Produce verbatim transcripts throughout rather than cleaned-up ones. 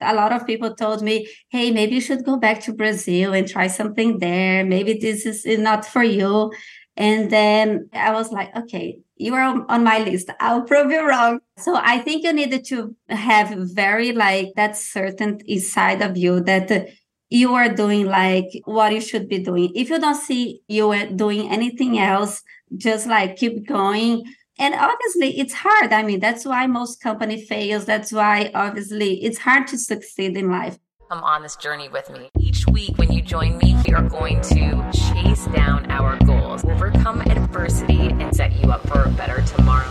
a lot of people told me, hey, maybe you should go back to Brazil and try something there. Maybe this is not for you. And then I was like, okay, you are on my list. I'll prove you wrong. So I think you needed to have very like that certain inside of you that you are doing like what you should be doing. If you don't see you are doing anything else, just like keep going. And obviously it's hard. I mean, that's why most company fails. That's why obviously it's hard to succeed in life. Come on this journey with me. Each week when you join me, we are going to chase down our goals, overcome adversity, and set you up for a better tomorrow.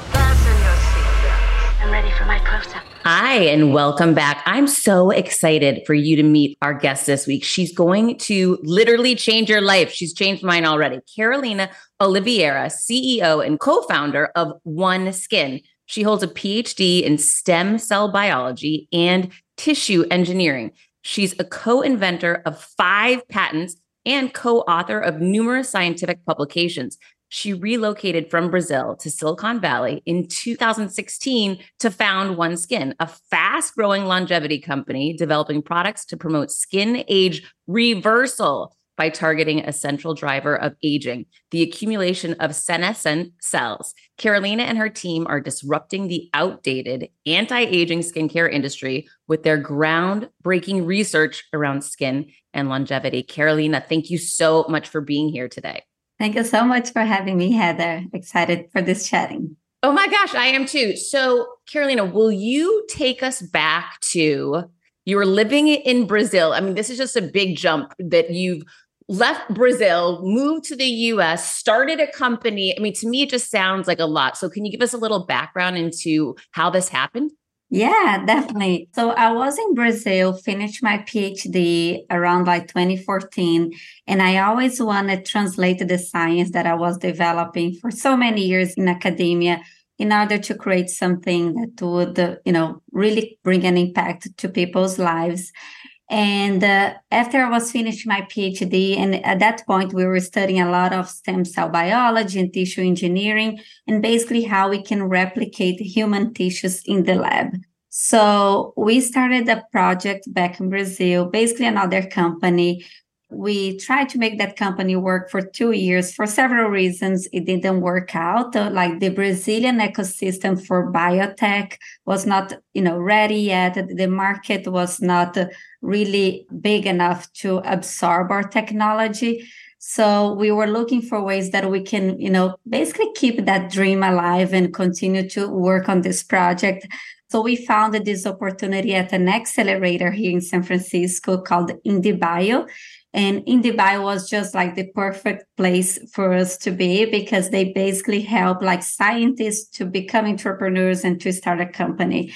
I'm ready for my close-up. Hi, and welcome back. I'm so excited for you to meet our guest this week. She's going to literally change your life. She's changed mine already. Carolina Oliveira, C E O and co-founder of OneSkin. She holds a P H D in stem cell biology and tissue engineering. She's a co-inventor of five patents and co-author of numerous scientific publications. She relocated from Brazil to Silicon Valley in two thousand sixteen to found OneSkin, a fast-growing longevity company developing products to promote skin age reversal by targeting a central driver of aging, the accumulation of senescent cells. Carolina and her team are disrupting the outdated anti-aging skincare industry with their groundbreaking research around skin and longevity. Carolina, thank you so much for being here today. Thank you so much for having me, Heather. Excited for this chatting. Oh my gosh, I am too. So Carolina, will you take us back to, you were living in Brazil. I mean, this is just a big jump that you've left Brazil, moved to the U S, started a company. I mean, to me, it just sounds like a lot. So can you give us a little background into how this happened? Yeah, definitely. So I was in Brazil, finished my P H D around like twenty fourteen, and I always wanted to translate the science that I was developing for so many years in academia in order to create something that would, you know, really bring an impact to people's lives. And uh, after I was finished my P H D, and at that point, we were studying a lot of stem cell biology and tissue engineering, and basically how we can replicate human tissues in the lab. So we started a project back in Brazil, basically another company. We tried to make that company work for two years. For several reasons, it didn't work out. Like the Brazilian ecosystem for biotech was not, you know, ready yet. The market was not really big enough to absorb our technology. So we were looking for ways that we can, you know, basically keep that dream alive and continue to work on this project. So we found this opportunity at an accelerator here in San Francisco called IndieBio. And IndieBio was just like the perfect place for us to be because they basically help like scientists to become entrepreneurs and to start a company.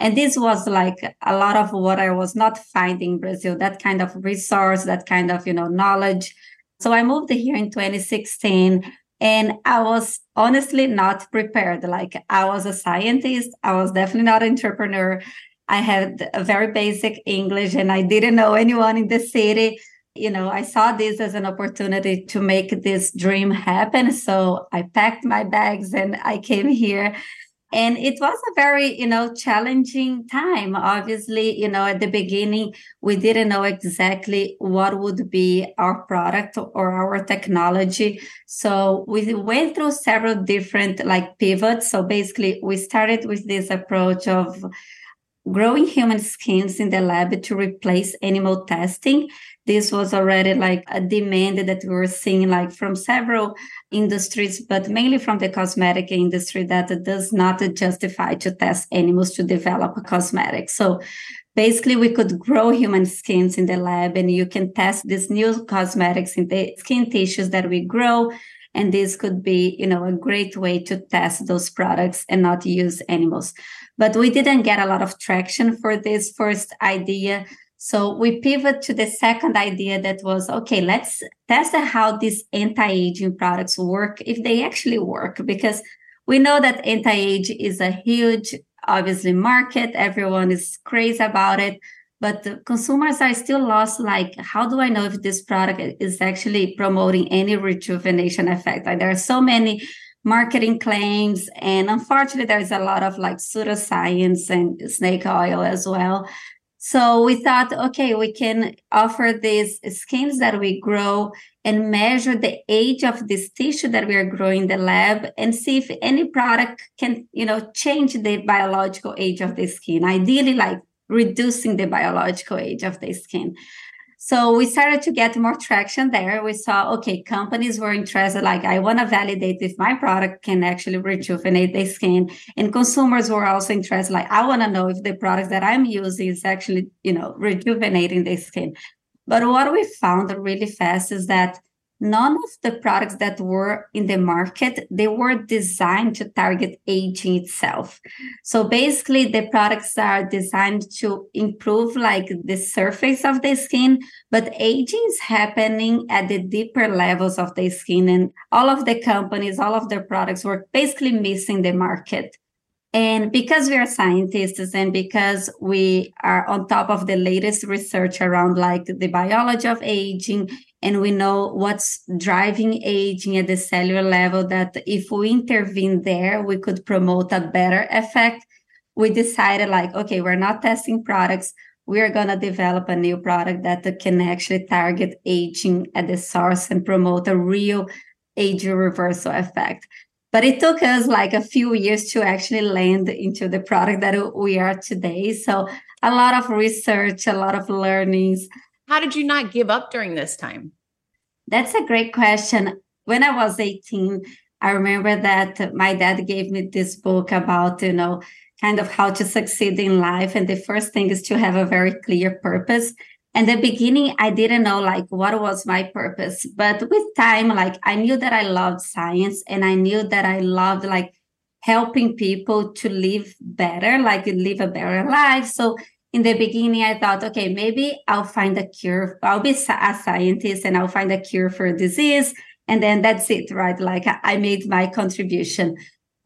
And this was like a lot of what I was not finding in Brazil, that kind of resource, that kind of, you know, knowledge. So I moved here in twenty sixteen and I was honestly not prepared. Like I was a scientist. I was definitely not an entrepreneur. I had a very basic English and I didn't know anyone in the city. You know, I saw this as an opportunity to make this dream happen. So I packed my bags and I came here. And it was a very, you know, challenging time. Obviously, you know, at the beginning, we didn't know exactly what would be our product or our technology. So we went through several different like pivots. So basically, we started with this approach of growing human skins in the lab to replace animal testing. This was already like a demand that we were seeing like from several industries, but mainly from the cosmetic industry that does not justify to test animals to develop a cosmetic. So basically we could grow human skins in the lab and you can test these new cosmetics in the skin tissues that we grow. And this could be, you know, a great way to test those products and not use animals. But we didn't get a lot of traction for this first idea. So we pivot to the second idea that was, okay, let's test how these anti-aging products work, if they actually work, because we know that anti-age is a huge, obviously, market. Everyone is crazy about it. But the consumers are still lost, like, how do I know if this product is actually promoting any rejuvenation effect? Like, there are so many marketing claims, and unfortunately, there is a lot of, like, pseudoscience and snake oil as well. So we thought, okay, we can offer these skins that we grow and measure the age of this tissue that we are growing in the lab and see if any product can, you know, change the biological age of the skin, ideally like reducing the biological age of the skin. So we started to get more traction there. We saw, okay, companies were interested, like, I want to validate if my product can actually rejuvenate their skin. And consumers were also interested, like, I want to know if the product that I'm using is actually, you know, rejuvenating their skin. But what we found really fast is that none of the products that were in the market, they were designed to target aging itself. So basically the products are designed to improve like the surface of the skin, but aging is happening at the deeper levels of the skin. And all of the companies, all of their products were basically missing the market. And because we are scientists and because we are on top of the latest research around like the biology of aging, and we know what's driving aging at the cellular level, that if we intervene there, we could promote a better effect. We decided like, okay, we're not testing products. We are going to develop a new product that can actually target aging at the source and promote a real age reversal effect. But it took us like a few years to actually land into the product that we are today. So a lot of research, a lot of learnings. How did you not give up during this time? That's a great question. When I was eighteen, I remember that my dad gave me this book about, you know, kind of how to succeed in life. And the first thing is to have a very clear purpose. In the beginning, I didn't know like what was my purpose. But with time, like I knew that I loved science and I knew that I loved like helping people to live better, like live a better life. So in the beginning, I thought, okay, maybe I'll find a cure. I'll be a scientist and I'll find a cure for a disease. And then that's it, right? Like I made my contribution.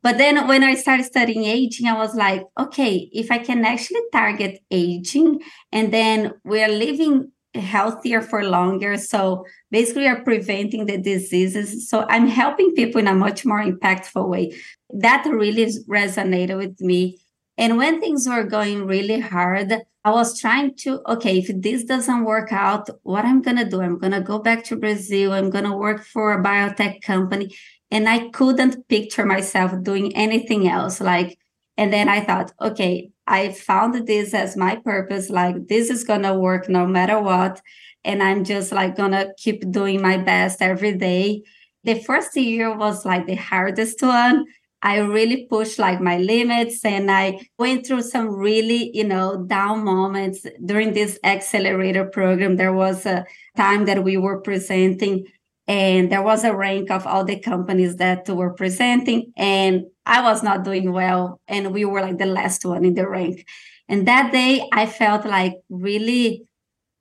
But then when I started studying aging, I was like, okay, if I can actually target aging and then we are living healthier for longer. So basically we are preventing the diseases. So I'm helping people in a much more impactful way. That really resonated with me. And when things were going really hard, I was trying to, okay, if this doesn't work out, what I'm going to do? I'm going to go back to Brazil. I'm going to work for a biotech company. And I couldn't picture myself doing anything else. Like, and then I thought, okay, I found this as my purpose. Like, this is going to work no matter what. And I'm just like going to keep doing my best every day. The first year was like the hardest one. I really pushed like my limits and I went through some really, you know, down moments during this accelerator program. There was a time that we were presenting and there was a rank of all the companies that were presenting and I was not doing well. And we were like the last one in the rank. And that day I felt like really,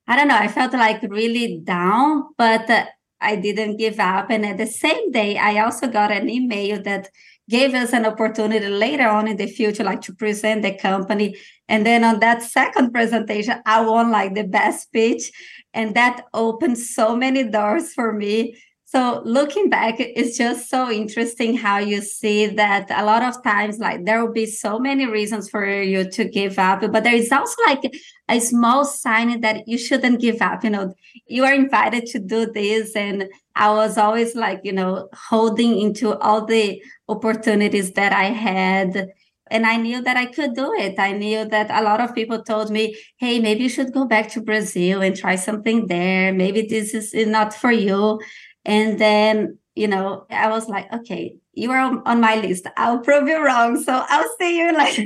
I don't know, I felt like really down, but uh, I didn't give up. And at the same day, I also got an email that gave us an opportunity later on in the future, like to present the company. And then on that second presentation, I won like the best pitch. And that opened so many doors for me. So looking back, it's just so interesting how you see that a lot of times, like there will be so many reasons for you to give up, but there is also like a small sign that you shouldn't give up. You know, you are invited to do this. And I was always like, you know, holding into all the opportunities that I had. And I knew that I could do it. I knew that a lot of people told me, hey, maybe you should go back to Brazil and try something there. Maybe this is not for you. And then, you know, I was like, okay, you are on my list. I'll prove you wrong. So I'll see you like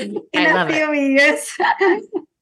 in a few years.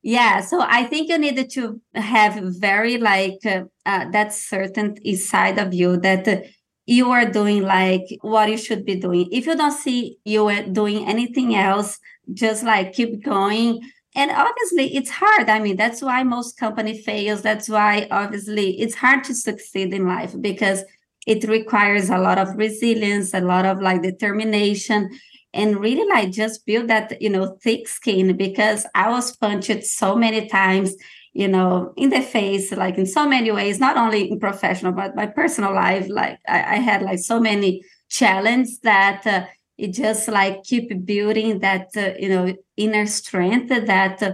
Yeah. So I think you needed to have very like uh, uh, that certain inside of you that uh, you are doing like what you should be doing. If you don't see you are doing anything else, just like keep going. And obviously it's hard. I mean, that's why most company fails. That's why obviously it's hard to succeed in life because it requires a lot of resilience, a lot of like determination and really like just build that, you know, thick skin because I was punched so many times, you know, in the face, like in so many ways, not only in professional, but my personal life. Like I, I had like so many challenges that uh, it just like keep building that, uh, you know, inner strength that uh,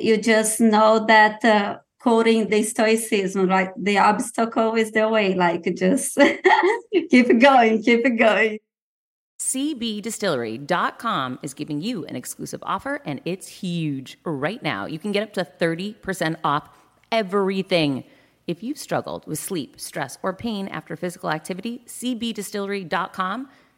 You just know that uh, coding the stoicism, like the obstacle is the way, like just keep going, keep going. C B distillery dot com is giving you an exclusive offer, and it's huge right now. You can get up to thirty percent off everything. If you've struggled with sleep, stress, or pain after physical activity, C B distillery dot com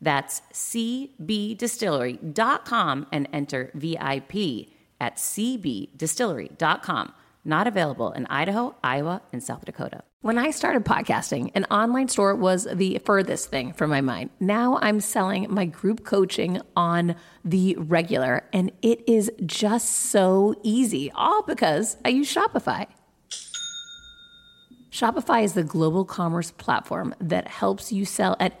That's C B distillery dot com and enter V I P at C B distillery dot com. Not available in Idaho, Iowa, and South Dakota. When I started podcasting, an online store was the furthest thing from my mind. Now I'm selling my group coaching on the regular, and it is just so easy, all because I use Shopify. Shopify is the global commerce platform that helps you sell at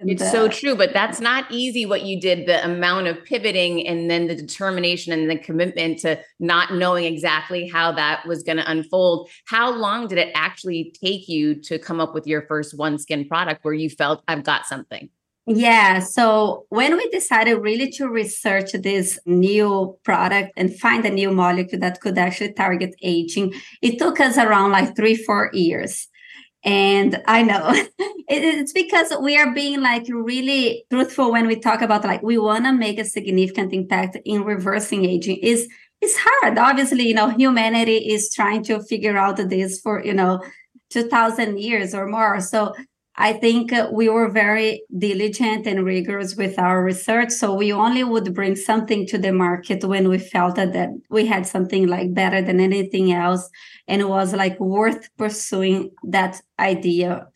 It's so true, but that's not easy what you did, the amount of pivoting and then the determination and the commitment to not knowing exactly how that was going to unfold. How long did it actually take you to come up with your first OneSkin product where you felt I've got something? Yeah. So when we decided really to research this new product and find a new molecule that could actually target aging, it took us around like three, four years. And I know it's because we are being like really truthful when we talk about like we want to make a significant impact in reversing aging. Is it's hard. Obviously, you know, humanity is trying to figure out this for, you know, two thousand years or more. So I think we were very diligent and rigorous with our research. So we only would bring something to the market when we felt that, that we had something like better than anything else. And it was like worth pursuing that idea.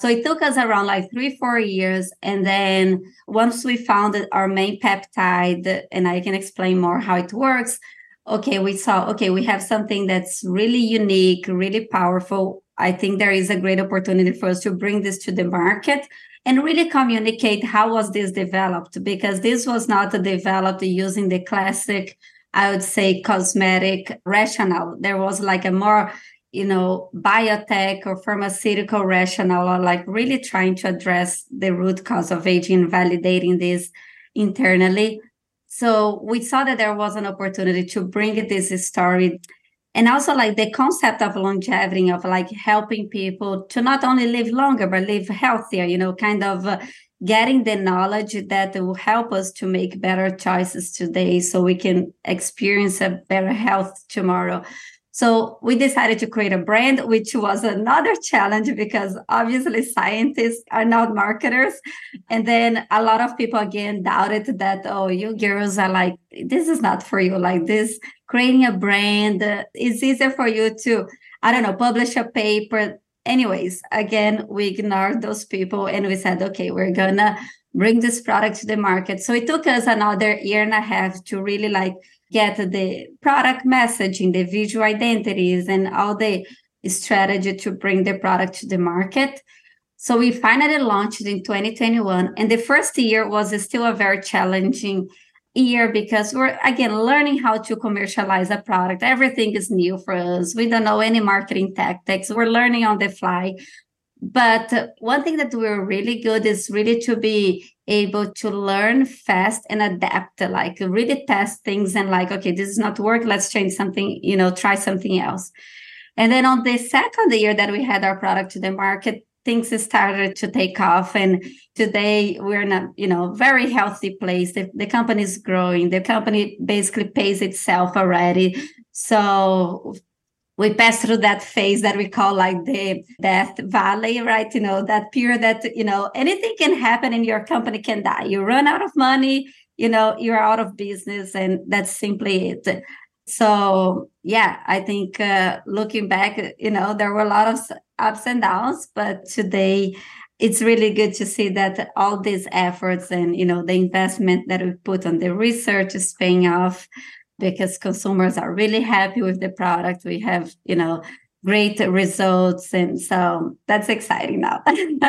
So it took us around like three, four years. And then once we found our main peptide, and I can explain more how it works. Okay, we saw, okay, we have something that's really unique, really powerful. I think there is a great opportunity for us to bring this to the market and really communicate how was this developed, because this was not developed using the classic, I would say, cosmetic rationale. There was like a more, you know, biotech or pharmaceutical rationale, or like really trying to address the root cause of aging, validating this internally. So we saw that there was an opportunity to bring this story. And also like the concept of longevity, of like helping people to not only live longer, but live healthier, you know, kind of uh, getting the knowledge that will help us to make better choices today so we can experience a better health tomorrow. So we decided to create a brand, which was another challenge because obviously scientists are not marketers. And then a lot of people, again, doubted that, oh, you girls are like, this is not for you. Like this, creating a brand uh, is easier for you to, I don't know, publish a paper. Anyways, again, we ignored those people and we said, okay, we're going to bring this product to the market. So it took us another year and a half to really like get the product messaging, the visual identities, and all the strategy to bring the product to the market. So we finally launched in twenty twenty-one. And the first year was still a very challenging year because we're, again, learning how to commercialize a product. Everything is new for us. We don't know any marketing tactics. We're learning on the fly. But one thing that we're really good is really to be able to learn fast and adapt, like really test things and like, okay, this is not work. Let's change something, you know, try something else. And then on the second year that we had our product to the market, things started to take off. And today we're in a, you know, very healthy place. The, the company is growing. The company basically pays itself already. So we passed through that phase that we call like the death valley, right? You know, that period that, you know, anything can happen and your company can die. You run out of money, you know, you're out of business, and that's simply it. So, yeah, I think uh, looking back, you know, there were a lot of ups and downs, but today it's really good to see that all these efforts and, you know, the investment that we put on the research is paying off, because consumers are really happy with the product. We have, you know, great results. And so that's exciting now.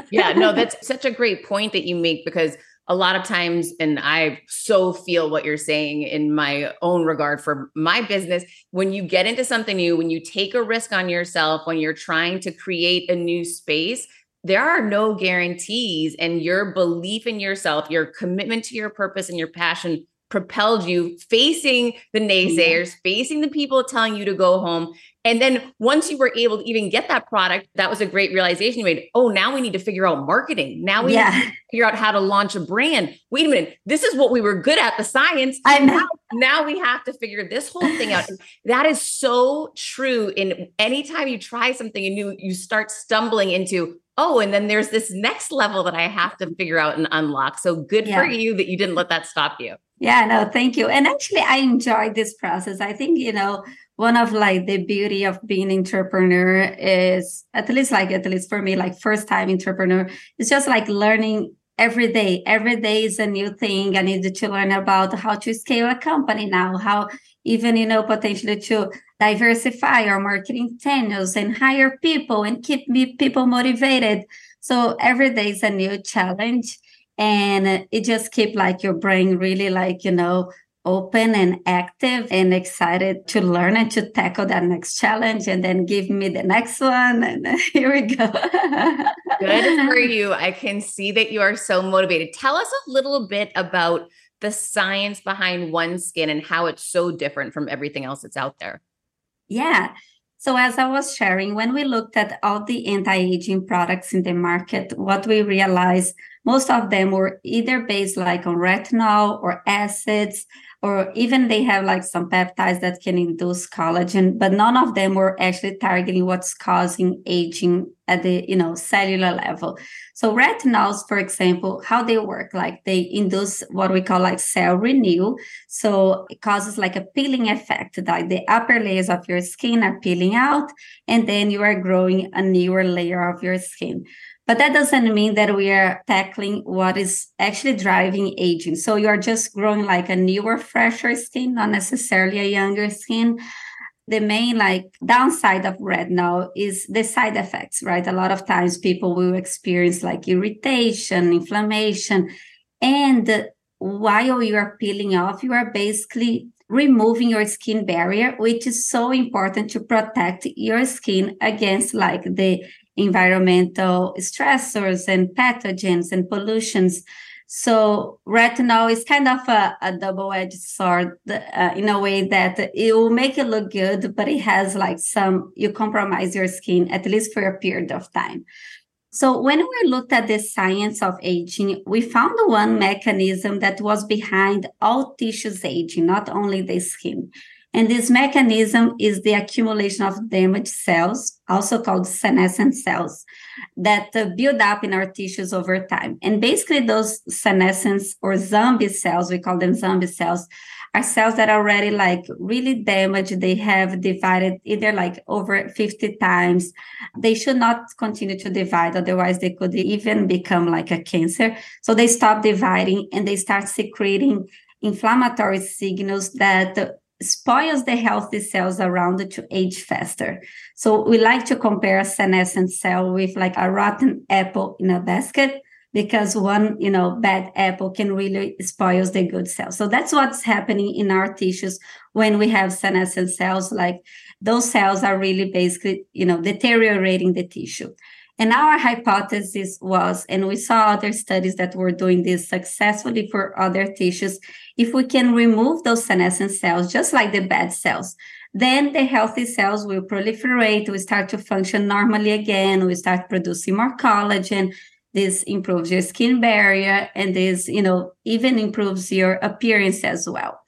Yeah, no, that's such a great point that you make, because a lot of times, and I so feel what you're saying in my own regard for my business, when you get into something new, when you take a risk on yourself, when you're trying to create a new space, there are no guarantees, and your belief in yourself, your commitment to your purpose and your passion propelled you, facing the naysayers, facing the people telling you to go home. And then once you were able to even get that product, that was a great realization you made. Oh, now we need to figure out marketing. Now we yeah. need to figure out how to launch a brand. Wait a minute. This is what we were good at, the science. I know. Now, now we have to figure this whole thing out. And that is so true. And anytime you try something new, you start stumbling into, oh, and then there's this next level that I have to figure out and unlock. So good yeah. for you that you didn't let that stop you. Yeah, no, thank you. And actually, I enjoyed this process. I think, you know, one of like the beauty of being an entrepreneur is, at least like, at least for me, like first time entrepreneur, it's just like learning every day. Every day is a new thing. I needed to learn about how to scale a company now, how even, you know, potentially to diversify our marketing channels and hire people and keep me people motivated. So every day is a new challenge. And it just keeps like your brain really like, you know, open and active and excited to learn and to tackle that next challenge, and then give me the next one. And here we go. Good for you. I can see that you are so motivated. Tell us a little bit about the science behind OneSkin and how it's so different from everything else that's out there. Yeah. So as I was sharing, when we looked at all the anti-aging products in the market, what we realized, most of them were either based like on retinol or acids, or even they have like some peptides that can induce collagen, but none of them were actually targeting what's causing aging at the, you know, cellular level. So retinols, for example, how they work, like they induce what we call like cell renewal. So it causes like a peeling effect, like the upper layers of your skin are peeling out, and then you are growing a newer layer of your skin. But that doesn't mean that we are tackling what is actually driving aging. So you're just growing like a newer, fresher skin, not necessarily a younger skin. The main like downside of retinol is the side effects, right? A lot of times people will experience like irritation, inflammation. And while you are peeling off, you are basically removing your skin barrier, which is so important to protect your skin against like the environmental stressors and pathogens and pollutions. So retinol is kind of a, a double-edged sword uh, in a way that it will make it look good, but it has like some, you compromise your skin, at least for a period of time. So when we looked at the science of aging, we found one mechanism that was behind all tissues aging, not only the skin. And this mechanism is the accumulation of damaged cells, also called senescent cells, that build up in our tissues over time. And basically those senescent or zombie cells, we call them zombie cells, are cells that are already like really damaged. They have divided either like over fifty times. They should not continue to divide, otherwise they could even become like a cancer. So they stop dividing and they start secreting inflammatory signals that spoils the healthy cells around it to age faster. So we like to compare a senescent cell with like a rotten apple in a basket, because one, you know, bad apple can really spoil the good cells. So that's what's happening in our tissues when we have senescent cells. Like those cells are really basically, you know, deteriorating the tissue. And our hypothesis was, and we saw other studies that were doing this successfully for other tissues, if we can remove those senescent cells, just like the bad cells, then the healthy cells will proliferate, we start to function normally again, we start producing more collagen, this improves your skin barrier, and this, you know, even improves your appearance as well.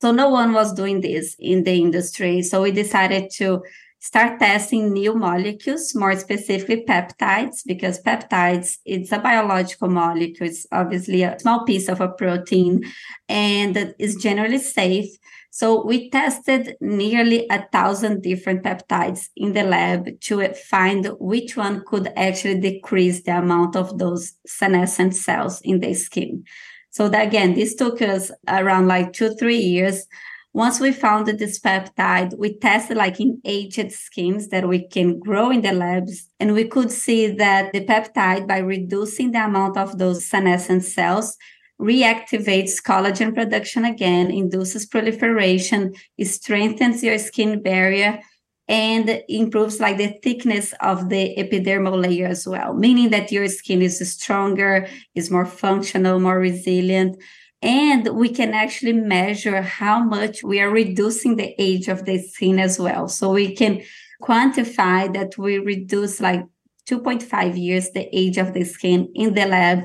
So no one was doing this in the industry, so we decided to start testing new molecules, more specifically peptides, because peptides, it's a biological molecule. It's obviously a small piece of a protein and is generally safe. So we tested nearly a thousand different peptides in the lab to find which one could actually decrease the amount of those senescent cells in the skin. So that, again, this took us around like two, three years. Once we found this peptide, we tested like in aged skins that we can grow in the labs. And we could see that the peptide, by reducing the amount of those senescent cells, reactivates collagen production again, induces proliferation, strengthens your skin barrier, and improves like the thickness of the epidermal layer as well, meaning that your skin is stronger, is more functional, more resilient. And we can actually measure how much we are reducing the age of the skin as well. So we can quantify that we reduce like two point five years the age of the skin in the lab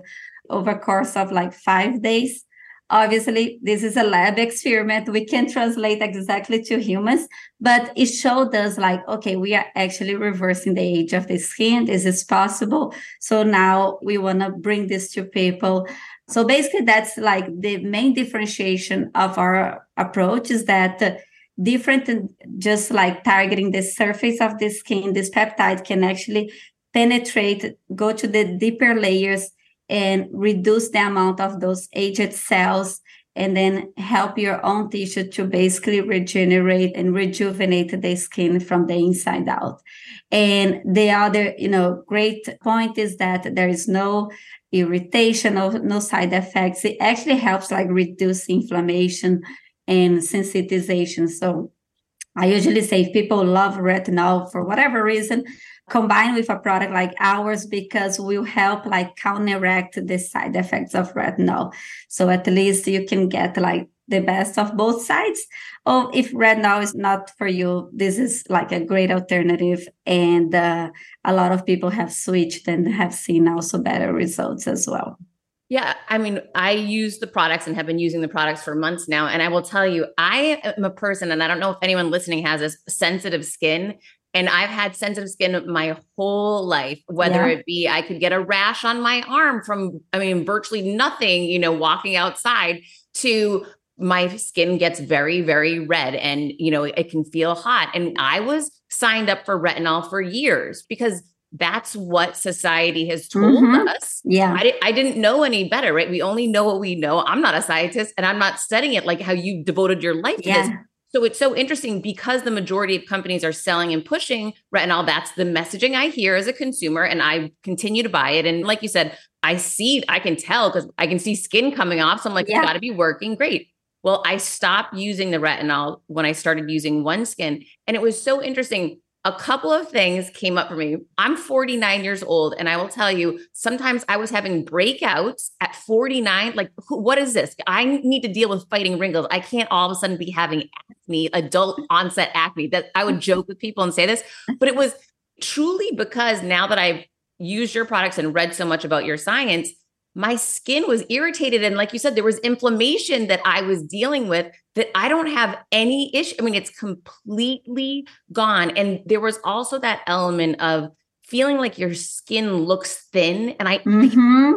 over a course of like five days. Obviously, this is a lab experiment. We can't translate exactly to humans, but it showed us like, okay, we are actually reversing the age of the skin. This is possible. So now we want to bring this to people. So basically, that's like the main differentiation of our approach is that different, just like targeting the surface of the skin, this peptide can actually penetrate, go to the deeper layers and reduce the amount of those aged cells and then help your own tissue to basically regenerate and rejuvenate the skin from the inside out. And the other, you know, great point is that there is no irritation, no, no side effects. It actually helps like reduce inflammation and sensitization. So I usually say if people love retinol for whatever reason, combined with a product like ours, because we'll help like counteract the side effects of retinol. So at least you can get like the best of both sides. Or if retinol is not for you, this is like a great alternative. And uh, a lot of people have switched and have seen also better results as well. Yeah. I mean, I use the products and have been using the products for months now. And I will tell you, I am a person, and I don't know if anyone listening has this, sensitive skin. And I've had sensitive skin my whole life, whether yeah. it be I could get a rash on my arm from, I mean, virtually nothing, you know, walking outside, to my skin gets very, very red and, you know, it can feel hot. And I was signed up for retinol for years because that's what society has told mm-hmm. us. Yeah. I, di- I didn't know any better, right? We only know what we know. I'm not a scientist and I'm not studying it like how you devoted your life to yeah. this. So it's so interesting because the majority of companies are selling and pushing retinol. That's the messaging I hear as a consumer, and I continue to buy it. And like you said, I see, I can tell because I can see skin coming off. So I'm like, yeah. it's got to be working great. Well, I stopped using the retinol when I started using OneSkin. And it was so interesting. a couple of things came up for me. I'm forty-nine years old, and I will tell you, sometimes I was having breakouts at forty-nine. Like, what is this? I need to deal with fighting wrinkles. I can't all of a sudden be having acne, adult onset acne. That I would joke with people and say this, but it was truly because now that I've used your products and read so much about your science, my skin was irritated. And like you said, there was inflammation that I was dealing with that I don't have any issue. I mean, it's completely gone. And there was also that element of feeling like your skin looks thin. And I, mm-hmm.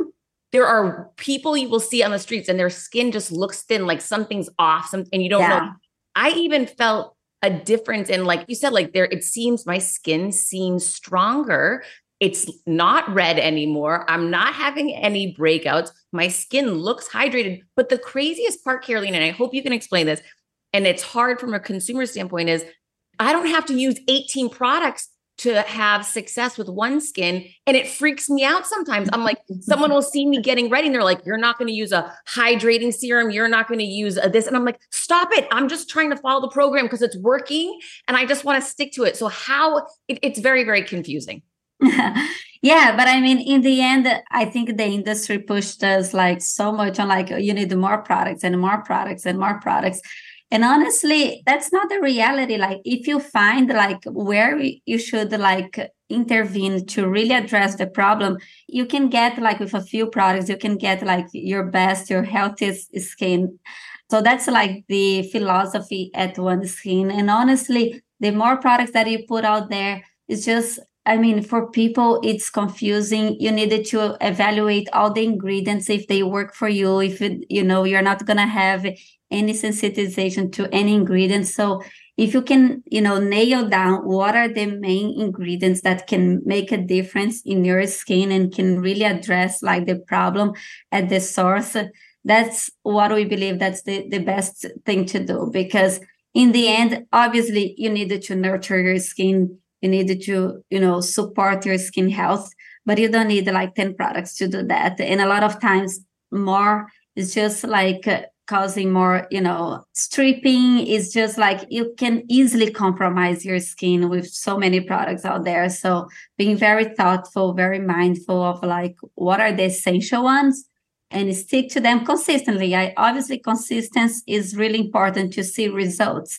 there are people you will see on the streets and their skin just looks thin, like something's off, some, and you don't yeah. know. I even felt a difference in, like you said, like there, it seems my skin seems stronger. It's not red anymore. I'm not having any breakouts. My skin looks hydrated. But the craziest part, Carolina, and I hope you can explain this, and it's hard from a consumer standpoint, is I don't have to use eighteen products to have success with OneSkin. And it freaks me out sometimes. I'm like, someone will see me getting ready and they're like, you're not going to use a hydrating serum. You're not going to use a this. And I'm like, stop it. I'm just trying to follow the program because it's working and I just want to stick to it. So how it, it's very, very confusing. Yeah, but I mean, in the end, I think the industry pushed us like so much on like, you need more products and more products and more products. And honestly, that's not the reality. Like if you find like where you should like intervene to really address the problem, you can get like with a few products, you can get like your best, your healthiest skin. So that's like the philosophy at OneSkin. And honestly, the more products that you put out there, it's just, I mean, for people, it's confusing. You needed to evaluate all the ingredients, if they work for you, if, it, you know, you're not going to have any sensitization to any ingredients. So if you can, you know, nail down what are the main ingredients that can make a difference in your skin and can really address like the problem at the source, that's what we believe that's the, the best thing to do. Because in the end, obviously, you needed to nurture your skin. You need to, you know, support your skin health, but you don't need like ten products to do that. And a lot of times more is just like causing more, you know, stripping. It's just like you can easily compromise your skin with so many products out there. So being very thoughtful, very mindful of like, what are the essential ones and stick to them consistently. I obviously consistency is really important to see results.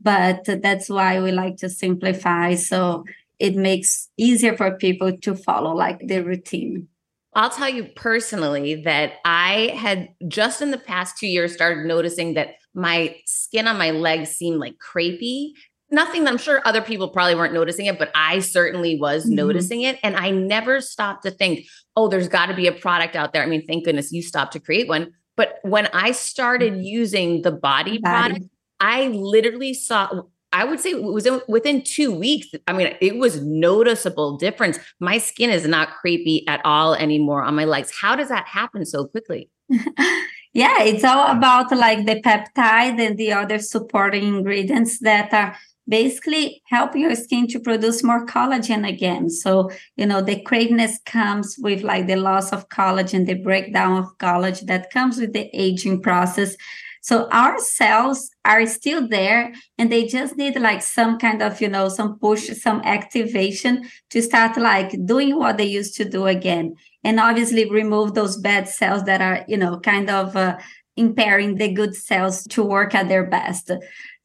But that's why we like to simplify. So it makes easier for people to follow like the routine. I'll tell you personally that I had just in the past two years started noticing that my skin on my legs seemed like crepey. Nothing that I'm sure other people probably weren't noticing it, but I certainly was mm-hmm. noticing it. And I never stopped to think, oh, there's got to be a product out there. I mean, thank goodness you stopped to create one. But when I started mm-hmm. using the body, body. product, I literally saw, I would say it was within two weeks. I mean, it was noticeable difference. My skin is not crepey at all anymore on my legs. How does that happen so quickly? Yeah, it's all about like the peptide and the other supporting ingredients that are basically help your skin to produce more collagen again. So, you know, the crepiness comes with like the loss of collagen, the breakdown of collagen that comes with the aging process. So our cells are still there and they just need like some kind of, you know, some push, some activation to start like doing what they used to do again. And obviously remove those bad cells that are, you know, kind of uh, impairing the good cells to work at their best.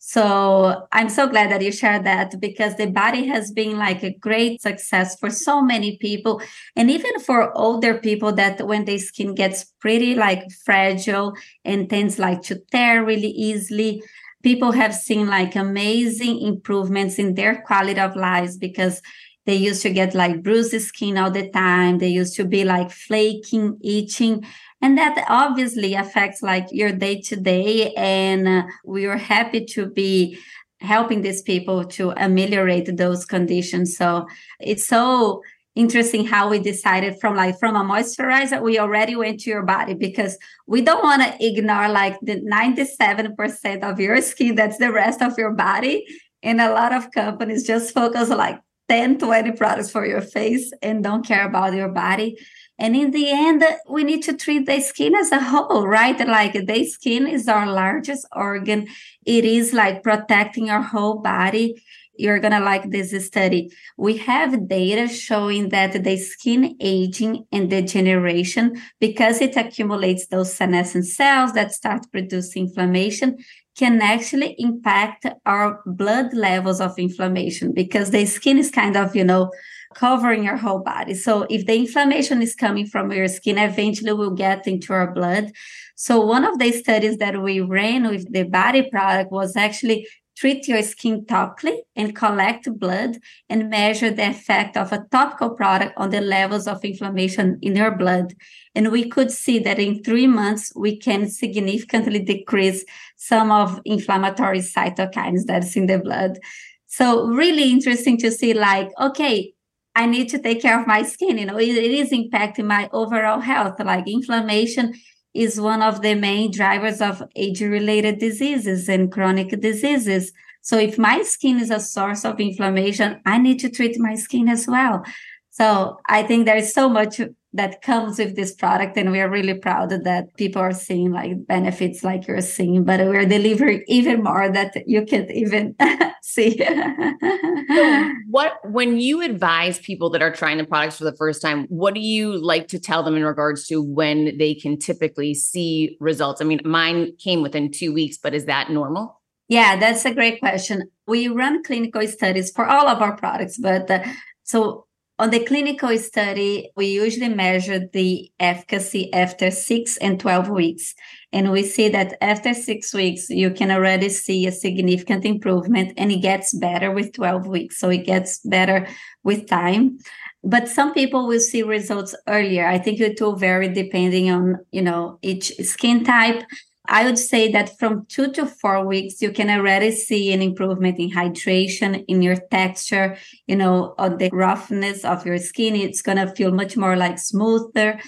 So I'm so glad that you shared that because the body has been like a great success for so many people. And even for older people that when their skin gets pretty like fragile and tends like to tear really easily, people have seen like amazing improvements in their quality of lives because they used to get like bruised skin all the time. They used to be like flaking, itching. And that obviously affects like your day to day. And uh, we are happy to be helping these people to ameliorate those conditions. So it's so interesting how we decided from like from a moisturizer, we already went to your body because we don't want to ignore like the ninety-seven percent of your skin. That's the rest of your body. And a lot of companies just focus like ten, twenty products for your face and don't care about your body. And in the end, we need to treat the skin as a whole, right? Like the skin is our largest organ. It is like protecting our whole body. You're going to like this study. We have data showing that the skin aging and degeneration, because it accumulates those senescent cells that start producing inflammation, can actually impact our blood levels of inflammation, because the skin is kind of, you know, covering your whole body. So if the inflammation is coming from your skin, eventually will get into our blood. So one of the studies that we ran with the body product was actually treat your skin topically and collect blood and measure the effect of a topical product on the levels of inflammation in your blood. And we could see that in three months, we can significantly decrease some of inflammatory cytokines that's in the blood. So really interesting to see, like, okay, I need to take care of my skin. You know, it, it is impacting my overall health. Like, inflammation is one of the main drivers of age-related diseases and chronic diseases. So if my skin is a source of inflammation, I need to treat my skin as well. So I think there is so much that comes with this product, and we are really proud that people are seeing like benefits like you're seeing, but we're delivering even more that you can't even see. So what, when you advise people that are trying the products for the first time, what do you like to tell them in regards to when they can typically see results? I mean, mine came within two weeks, but is that normal? Yeah, that's a great question. We run clinical studies for all of our products, but uh, so on the clinical study, we usually measure the efficacy after six and twelve weeks. And we see that after six weeks, you can already see a significant improvement, and it gets better with twelve weeks. So it gets better with time. But some people will see results earlier. I think it will vary depending on, you know, each skin type. I would say that from two to four weeks, you can already see an improvement in hydration, in your texture, you know, on the roughness of your skin. It's going to feel much more like smoother.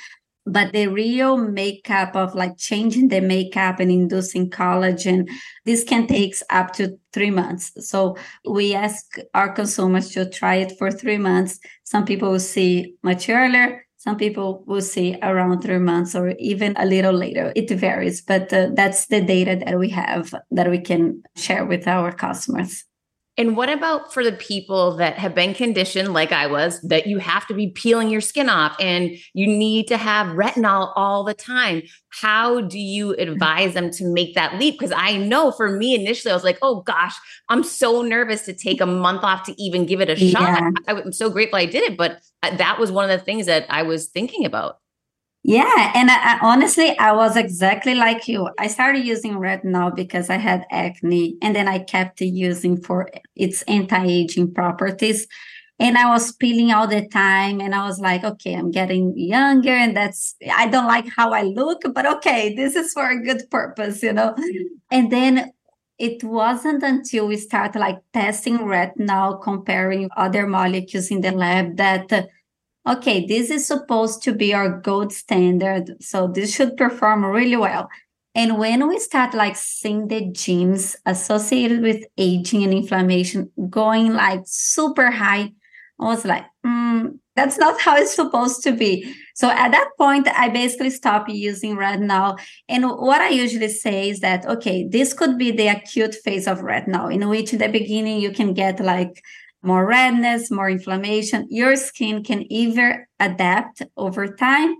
But the real makeup of like changing the makeup and inducing collagen, this can take up to three months. So we ask our consumers to try it for three months. Some people will see much earlier. Some people will see around three months or even a little later. It varies, but uh, that's the data that we have that we can share with our customers. And what about for the people that have been conditioned, like I was, that you have to be peeling your skin off and you need to have retinol all the time? How do you advise them to make that leap? Because I know for me initially, I was like, oh gosh, I'm so nervous to take a month off to even give it a shot. Yeah. I, I'm so grateful I did it, but that was one of the things that I was thinking about. Yeah. And I, I, honestly, I was exactly like you. I started using retinol because I had acne, and then I kept using for its anti-aging properties. And I was peeling all the time, and I was like, okay, I'm getting younger, and that's, I don't like how I look, but okay, this is for a good purpose, you know? And then it wasn't until we started like testing retinol, comparing other molecules in the lab that uh, okay, this is supposed to be our gold standard. So this should perform really well. And when we start like seeing the genes associated with aging and inflammation going like super high, I was like, mm, that's not how it's supposed to be. So at that point, I basically stopped using retinol. And what I usually say is that, okay, this could be the acute phase of retinol, in which in the beginning you can get like more redness, more inflammation. Your skin can either adapt over time.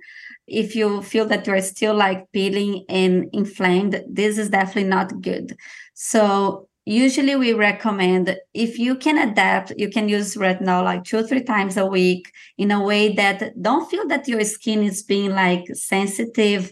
If you feel that you're still like peeling and inflamed, this is definitely not good. So usually we recommend, if you can adapt, you can use retinol like two or three times a week in a way that don't feel that your skin is being like sensitive,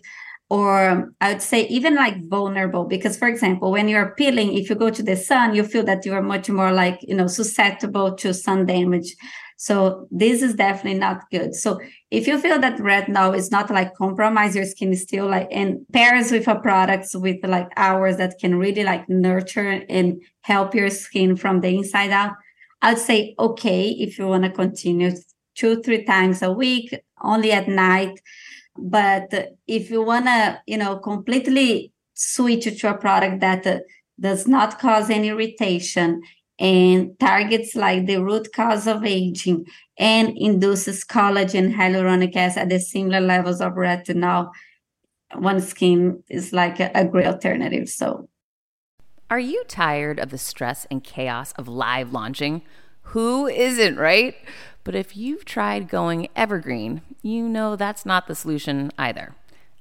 or I would say even like vulnerable, because, for example, when you're peeling, if you go to the sun, you feel that you are much more like, you know, susceptible to sun damage. So this is definitely not good. So if you feel that retinol is not like compromise, your skin is still like, and pairs with a products with like ours that can really like nurture and help your skin from the inside out, I'd say, okay, if you want to continue two, three times a week, only at night. But if you want to, you know, completely switch to a product that uh, does not cause any irritation and targets like the root cause of aging and induces collagen, hyaluronic acid at the similar levels of retinol, OneSkin is like a, a great alternative. So Are you tired of the stress and chaos of live launching? Who isn't, right? But if you've tried going evergreen, you know that's not the solution either.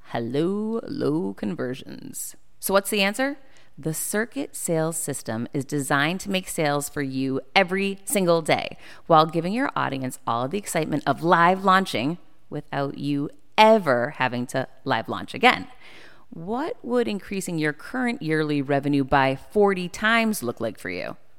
Hello, low conversions. So what's the answer? The Circuit Sales System is designed to make sales for you every single day while giving your audience all of the excitement of live launching without you ever having to live launch again. What would increasing your current yearly revenue by forty times look like for you?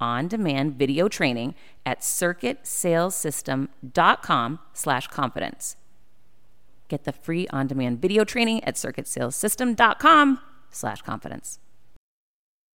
on-demand video training at circuitsalessystem.com slash confidence. Get the free on-demand video training at circuitsalessystem.com slash confidence.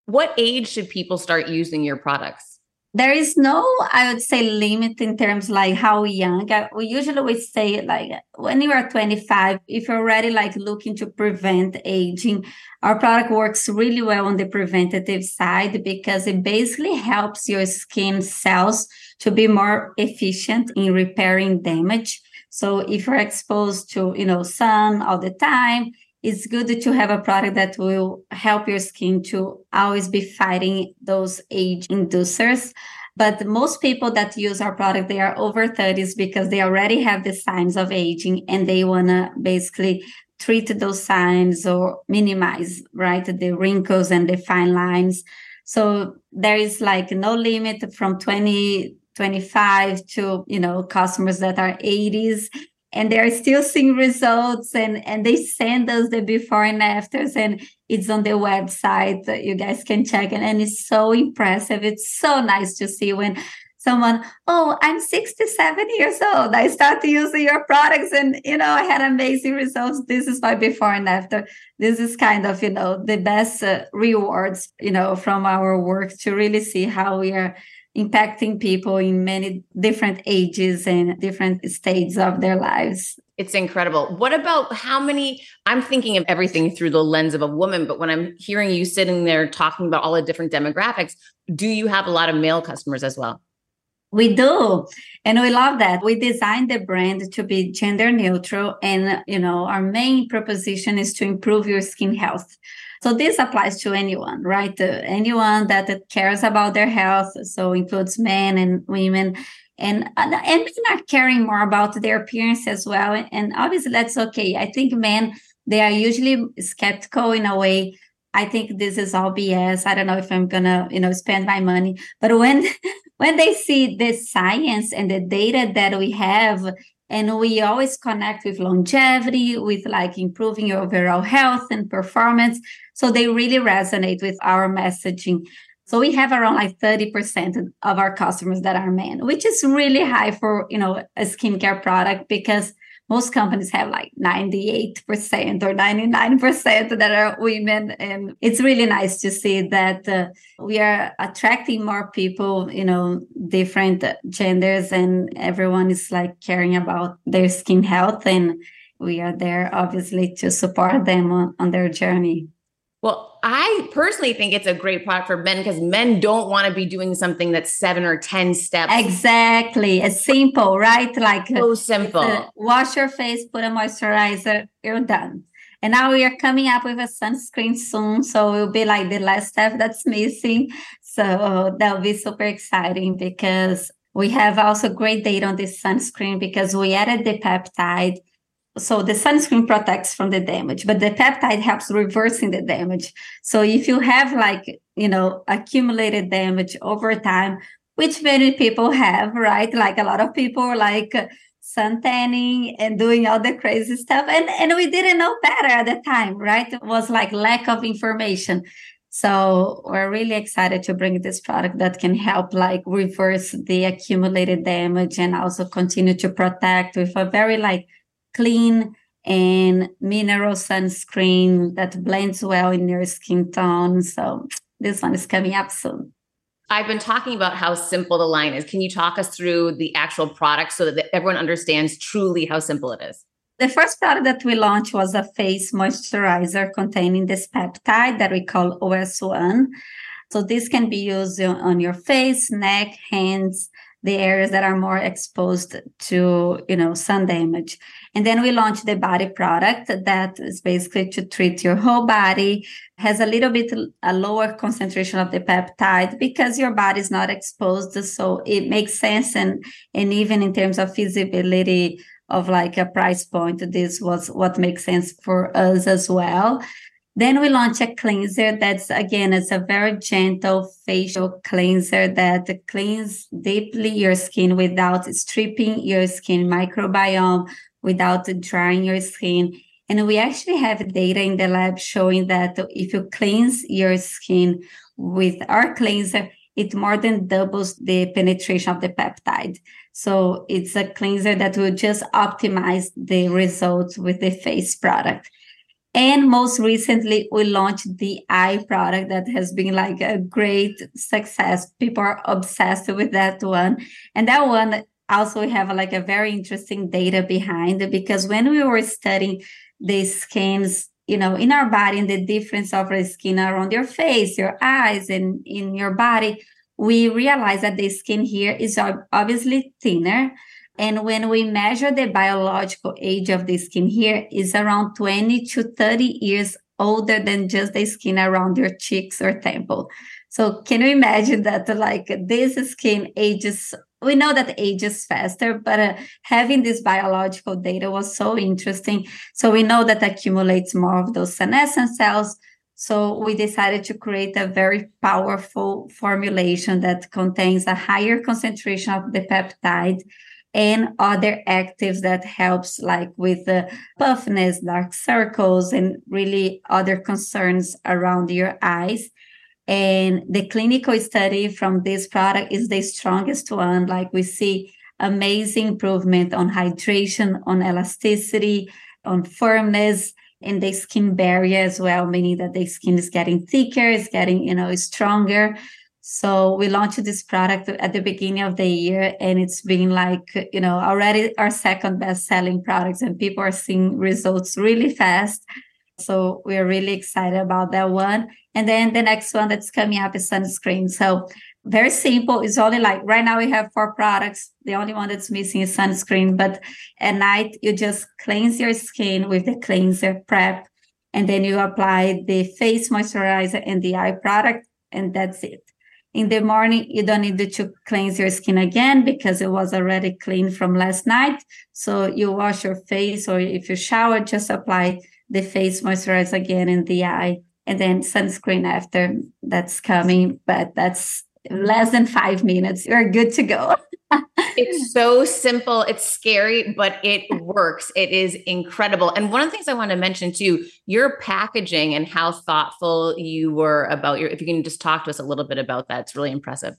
What age should people start using your products? There is no, I would say, limit in terms like how young. We usually we say like when you are twenty-five, if you're already like looking to prevent aging, our product works really well on the preventative side because it basically helps your skin cells to be more efficient in repairing damage. So if you're exposed to, you know, sun all the time, it's good to have a product that will help your skin to always be fighting those age inducers. But most people that use our product, they are over thirties because they already have the signs of aging and they want to basically treat those signs or minimize, right, the wrinkles and the fine lines. So there is like no limit from twenty, twenty-five to, you know, customers that are eighties. And they're still seeing results and, and they send us the before and afters and it's on the website. You guys can check it. And it's so impressive. It's so nice to see when someone, oh, I'm sixty-seven years old. I started using your products and, you know, I had amazing results. This is my before and after. This is kind of, you know, the best uh, rewards, you know, from our work to really see how we are impacting people in many different ages and different stages of their lives. It's incredible. What about how many, I'm thinking of everything through the lens of a woman, but when I'm hearing you sitting there talking about all the different demographics, do you have a lot of male customers as well? We do. And we love that. We designed the brand to be gender neutral. And, you know, our main proposition is to improve your skin health. So this applies to anyone, right? To anyone that cares about their health. So includes men and women. And, and, and men are caring more about their appearance as well. And, and obviously that's okay. I think men, they are usually skeptical in a way. I think this is all B S. I don't know if I'm going to, you know, spend my money. But when, when they see the science and the data that we have, and we always connect with longevity, with like improving your overall health and performance. So they really resonate with our messaging. So we have around like thirty percent of our customers that are men, which is really high for, you know, a skincare product because most companies have like ninety-eight percent or ninety-nine percent that are women. And it's really nice to see that uh, we are attracting more people, you know, different genders, and everyone is like caring about their skin health. And we are there, obviously, to support them on, on their journey. Well, I personally think it's a great product for men because men don't want to be doing something that's seven or ten steps. Exactly. It's simple, right? Like so simple. A, wash your face, put a moisturizer, you're done. And now we are coming up with a sunscreen soon. So it will be like the last step that's missing. So that'll be super exciting because we have also great data on this sunscreen because we added the peptide. So the sunscreen protects from the damage, but the peptide helps reversing the damage. So if you have like, you know, accumulated damage over time, which many people have, right? Like a lot of people like sun tanning and doing all the crazy stuff. And, and we didn't know better at the time, right? It was like lack of information. So we're really excited to bring this product that can help like reverse the accumulated damage and also continue to protect with a very like clean and mineral sunscreen that blends well in your skin tone. So this one is coming up soon. I've been talking about how simple the line is. Can you talk us through the actual product so that everyone understands truly how simple it is? The first product that we launched was a face moisturizer containing this peptide that we call O S one. So this can be used on your face, neck, hands, the areas that are more exposed to, you know, sun damage. And then we launched the body product that is basically to treat your whole body, has a little bit a lower concentration of the peptide because your body is not exposed. So it makes sense. And, and even in terms of feasibility of like a price point, this was what makes sense for us as well. Then we launched a cleanser that's, again, it's a very gentle facial cleanser that cleans deeply your skin without stripping your skin microbiome, without drying your skin. And we actually have data in the lab showing that if you cleanse your skin with our cleanser, it more than doubles the penetration of the peptide. So it's a cleanser that will just optimize the results with the face product. And most recently, we launched the eye product that has been like a great success. People are obsessed with that one. And that one also we have like a very interesting data behind it, because when we were studying the scans, you know, in our body and the difference of the skin around your face, your eyes, and in your body, we realized that the skin here is obviously thinner. And when we measure the biological age of the skin here, is around twenty to thirty years older than just the skin around your cheeks or temple. So can you imagine that like this skin ages, we know that ages faster, but uh, having this biological data was so interesting. So we know that accumulates more of those senescent cells. So we decided to create a very powerful formulation that contains a higher concentration of the peptide and other actives that helps like with the uh, puffiness, dark circles, and really other concerns around your eyes. And the clinical study from this product is the strongest one. Like we see amazing improvement on hydration, on elasticity, on firmness, and the skin barrier as well, meaning that the skin is getting thicker, it's getting, you know, stronger. So we launched this product at the beginning of the year, and it's been like, you know, already our second best-selling products, and people are seeing results really fast. So we're really excited about that one. And then the next one that's coming up is sunscreen. So very simple. It's only like right now we have four products. The only one that's missing is sunscreen. But at night, you just cleanse your skin with the cleanser prep, and then you apply the face moisturizer and the eye product, and that's it. In the morning, you don't need to cleanse your skin again because it was already clean from last night. So you wash your face, or if you shower, just apply the face moisturizer again in the eye, and then sunscreen after that's coming. But that's less than five minutes. You're good to go. It's so simple. It's scary, but it works. It is incredible. And one of the things I want to mention too, your packaging and how thoughtful you were about your, if you can just talk to us a little bit about that, it's really impressive.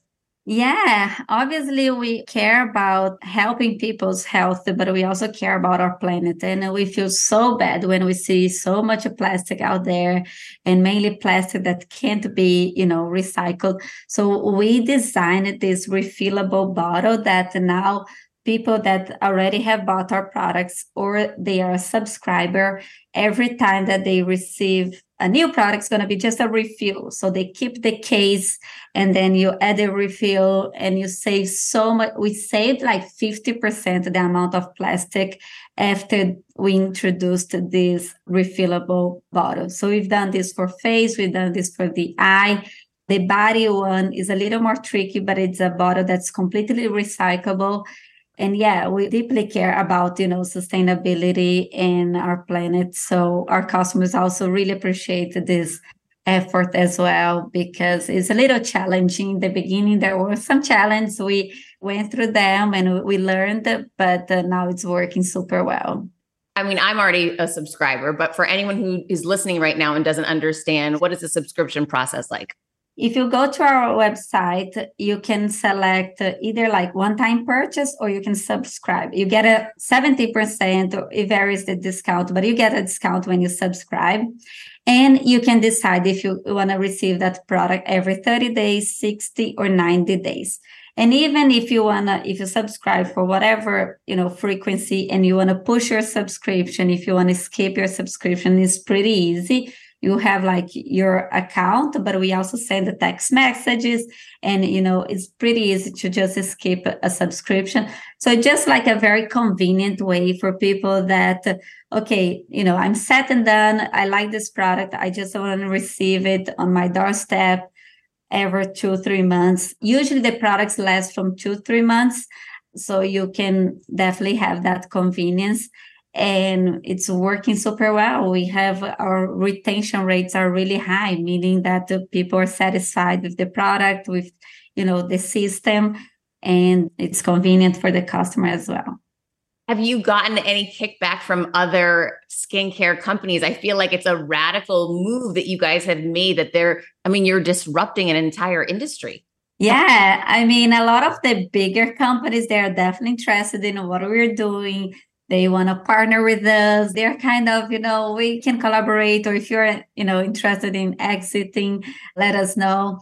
Yeah, obviously we care about helping people's health, but we also care about our planet. And we feel so bad when we see so much plastic out there, and mainly plastic that can't be, you know, recycled. So we designed this refillable bottle that now people that already have bought our products or they are a subscriber, every time that they receive a new product is going to be just a refill. So they keep the case and then you add a refill and you save so much. We saved like fifty percent of the amount of plastic after we introduced this refillable bottle. So we've done this for face. We've done this for the eye. The body one is a little more tricky, but it's a bottle that's completely recyclable. And yeah, we deeply care about, you know, sustainability and our planet. So our customers also really appreciate this effort as well, because it's a little challenging. In the beginning, there were some challenges. We went through them and we learned, but now it's working super well. I mean, I'm already a subscriber, but for anyone who is listening right now and doesn't understand, what is the subscription process like? If you go to our website, you can select either like one-time purchase or you can subscribe. You get a seventy percent, or it varies the discount, but you get a discount when you subscribe. And you can decide if you want to receive that product every thirty days, sixty or ninety days. And even if you want to, if you subscribe for whatever, you know, frequency and you want to push your subscription, if you want to skip your subscription, it's pretty easy. You have like your account, but we also send the text messages and, you know, it's pretty easy to just skip a subscription. So just like a very convenient way for people that, okay, you know, I'm set and done. I like this product. I just want to receive it on my doorstep every two, three months. Usually the products last from two, three months. So you can definitely have that convenience. And it's working super well. We have our retention rates are really high, meaning that the people are satisfied with the product, with, you know, the system, and it's convenient for the customer as well. Have you gotten any kickback from other skincare companies? I feel like it's a radical move that you guys have made that they're, I mean, you're disrupting an entire industry. Yeah. I mean, a lot of the bigger companies, they are definitely interested in what we're doing. They want to partner with us. They're kind of, you know, we can collaborate, or if you're, you know, interested in exiting, let us know.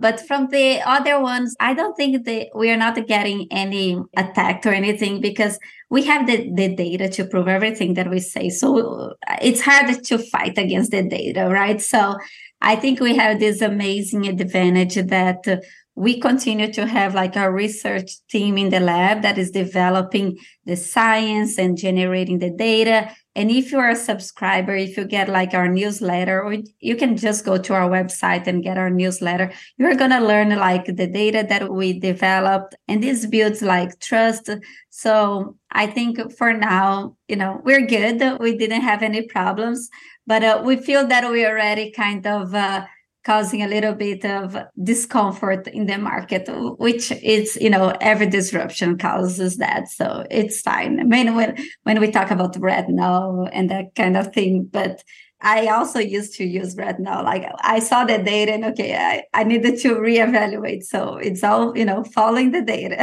But from the other ones, I don't think that we are not getting any attacked or anything because we have the, the data to prove everything that we say. So it's hard to fight against the data, right? So I think we have this amazing advantage that uh, we continue to have like our research team in the lab that is developing the science and generating the data. And if you are a subscriber, if you get like our newsletter, or you can just go to our website and get our newsletter, you're going to learn like the data that we developed. And this builds like trust. So I think for now, you know, we're good. We didn't have any problems, but uh, we feel that we already kind of, uh, causing a little bit of discomfort in the market, which is, you know, every disruption causes that. So it's fine. I mean, when, when we talk about retinol and that kind of thing, but I also used to use retinol. Like I saw the data and okay, I, I needed to reevaluate. So it's all, you know, following the data.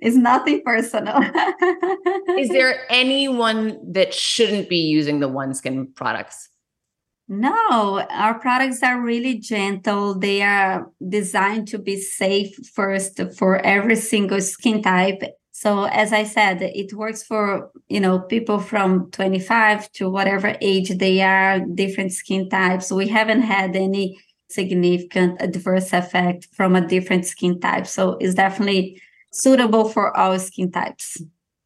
It's nothing personal. Is there anyone that shouldn't be using the OneSkin products? No, our products are really gentle. They are designed to be safe first for every single skin type. So as I said, it works for, you know, people from twenty-five to whatever age they are, different skin types. We haven't had any significant adverse effect from a different skin type. So it's definitely suitable for all skin types.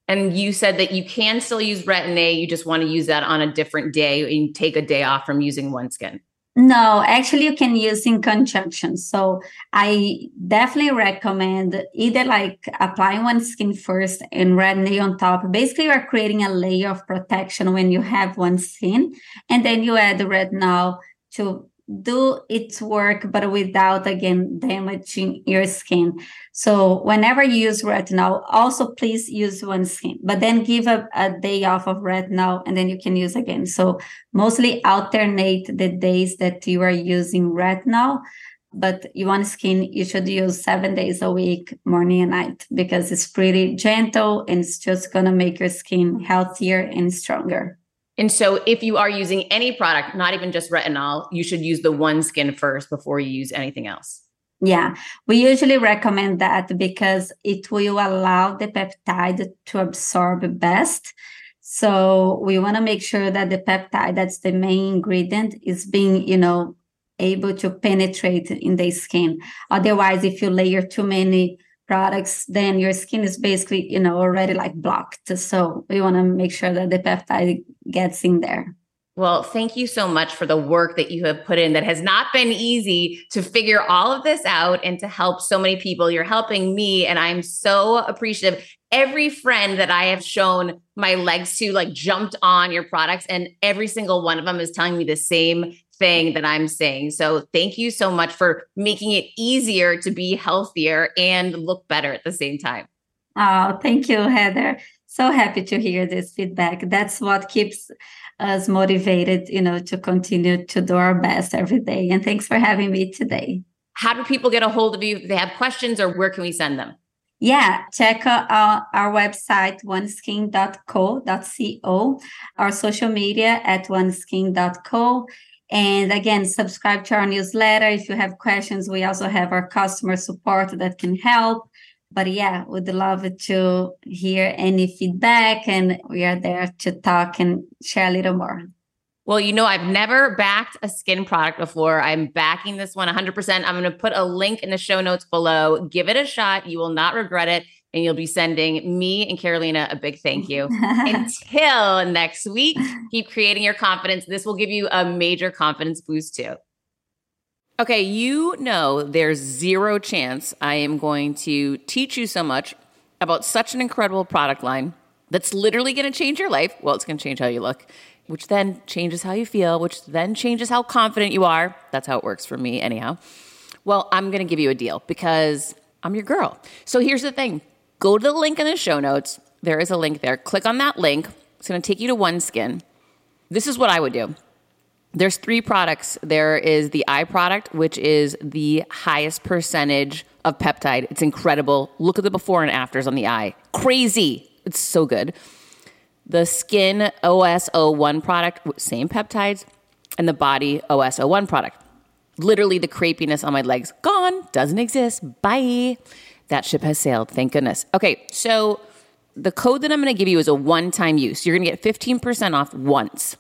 And you said that you can still use Retin-A, you just want to use that on a different day and take a day off from using OneSkin. No, actually you can use in conjunction. So I definitely recommend either like applying OneSkin first and Retin-A on top. Basically, you are creating a layer of protection when you have OneSkin, and then you add the retinol to do its work, but without, again, damaging your skin. So whenever you use retinol, also please use OneSkin, but then give a, a day off of retinol and then you can use again. So mostly alternate the days that you are using retinol, but you want skin, you should use seven days a week, morning and night, because it's pretty gentle and it's just going to make your skin healthier and stronger. And so if you are using any product, not even just retinol, you should use the OneSkin first before you use anything else. Yeah, we usually recommend that because it will allow the peptide to absorb best. So we want to make sure that the peptide, that's the main ingredient, is being, you know, able to penetrate in the skin. Otherwise, if you layer too many products, then your skin is basically, you know, already like blocked. So we want to make sure that the peptide gets in there. Well, thank you so much for the work that you have put in that has not been easy to figure all of this out and to help so many people. You're helping me and I'm so appreciative. Every friend that I have shown my legs to like jumped on your products and every single one of them is telling me the same thing that I'm saying. So thank you so much for making it easier to be healthier and look better at the same time. Oh, thank you, Heather. So happy to hear this feedback. That's what keeps us motivated, you know, to continue to do our best every day. And thanks for having me today. How do people get a hold of you if they have questions or where can we send them? Yeah, check out our, our website, one skin dot co dot co, our social media at one skin dot co. And again, subscribe to our newsletter. If you have questions, we also have our customer support that can help. But yeah, we'd love to hear any feedback, and we are there to talk and share a little more. Well, you know, I've never backed a skin product before. I'm backing this one one hundred percent. I'm going to put a link in the show notes below. Give it a shot. You will not regret it. And you'll be sending me and Carolina a big thank you. Until next week, keep creating your confidence. This will give you a major confidence boost too. Okay, you know there's zero chance I am going to teach you so much about such an incredible product line that's literally going to change your life. Well, it's going to change how you look, which then changes how you feel, which then changes how confident you are. That's how it works for me anyhow. Well, I'm going to give you a deal because I'm your girl. So here's the thing. Go to the link in the show notes. There is a link there. Click on that link. It's going to take you to OneSkin. This is what I would do. There's three products. There is the eye product, which is the highest percentage of peptide. It's incredible. Look at the before and afters on the eye. Crazy. It's so good. The skin O S zero one product, same peptides, and the body O S zero one product. Literally the crepiness on my legs, gone, doesn't exist. Bye. That ship has sailed. Thank goodness. Okay, so the code that I'm going to give you is a one-time use. You're going to get fifteen percent off once.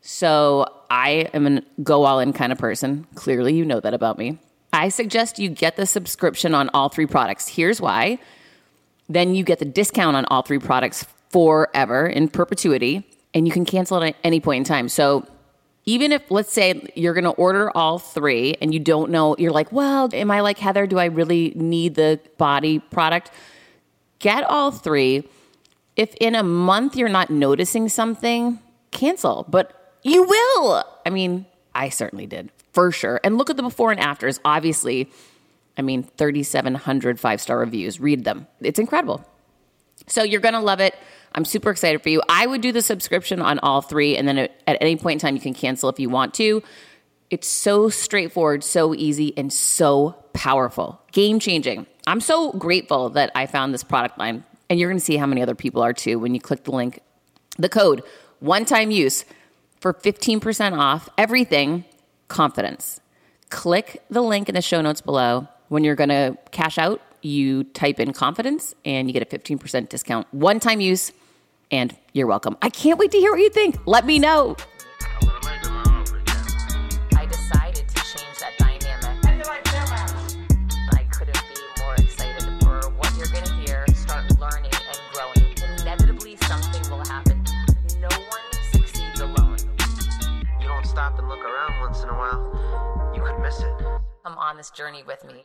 So I am a go all in kind of person. Clearly, you know that about me. I suggest you get the subscription on all three products. Here's why. Then you get the discount on all three products forever in perpetuity, and you can cancel it at any point in time. So even if, let's say, you're going to order all three and you don't know, you're like, well, am I like Heather? Do I really need the body product? Get all three. If in a month you're not noticing something, cancel. But you will. I mean, I certainly did, for sure. And look at the before and afters. Obviously, I mean, three thousand seven hundred five-star reviews. Read them. It's incredible. So you're going to love it. I'm super excited for you. I would do the subscription on all three, and then at any point in time, you can cancel if you want to. It's so straightforward, so easy, and so powerful. Game-changing. I'm so grateful that I found this product line, and you're going to see how many other people are too when you click the link. The code, one-time use, for fifteen percent off everything, confidence. Click the link in the show notes below. When you're going to cash out, you type in confidence and you get a fifteen percent discount. One-time use, and you're welcome. I can't wait to hear what you think. Let me know. I decided to change that dynamic. I couldn't be more excited for what you're going to hear. Start learning and growing. Inevitably, something will happen. No one succeeds alone. You don't stop and look around once in a while, you could miss it. Come on this journey with me.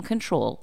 control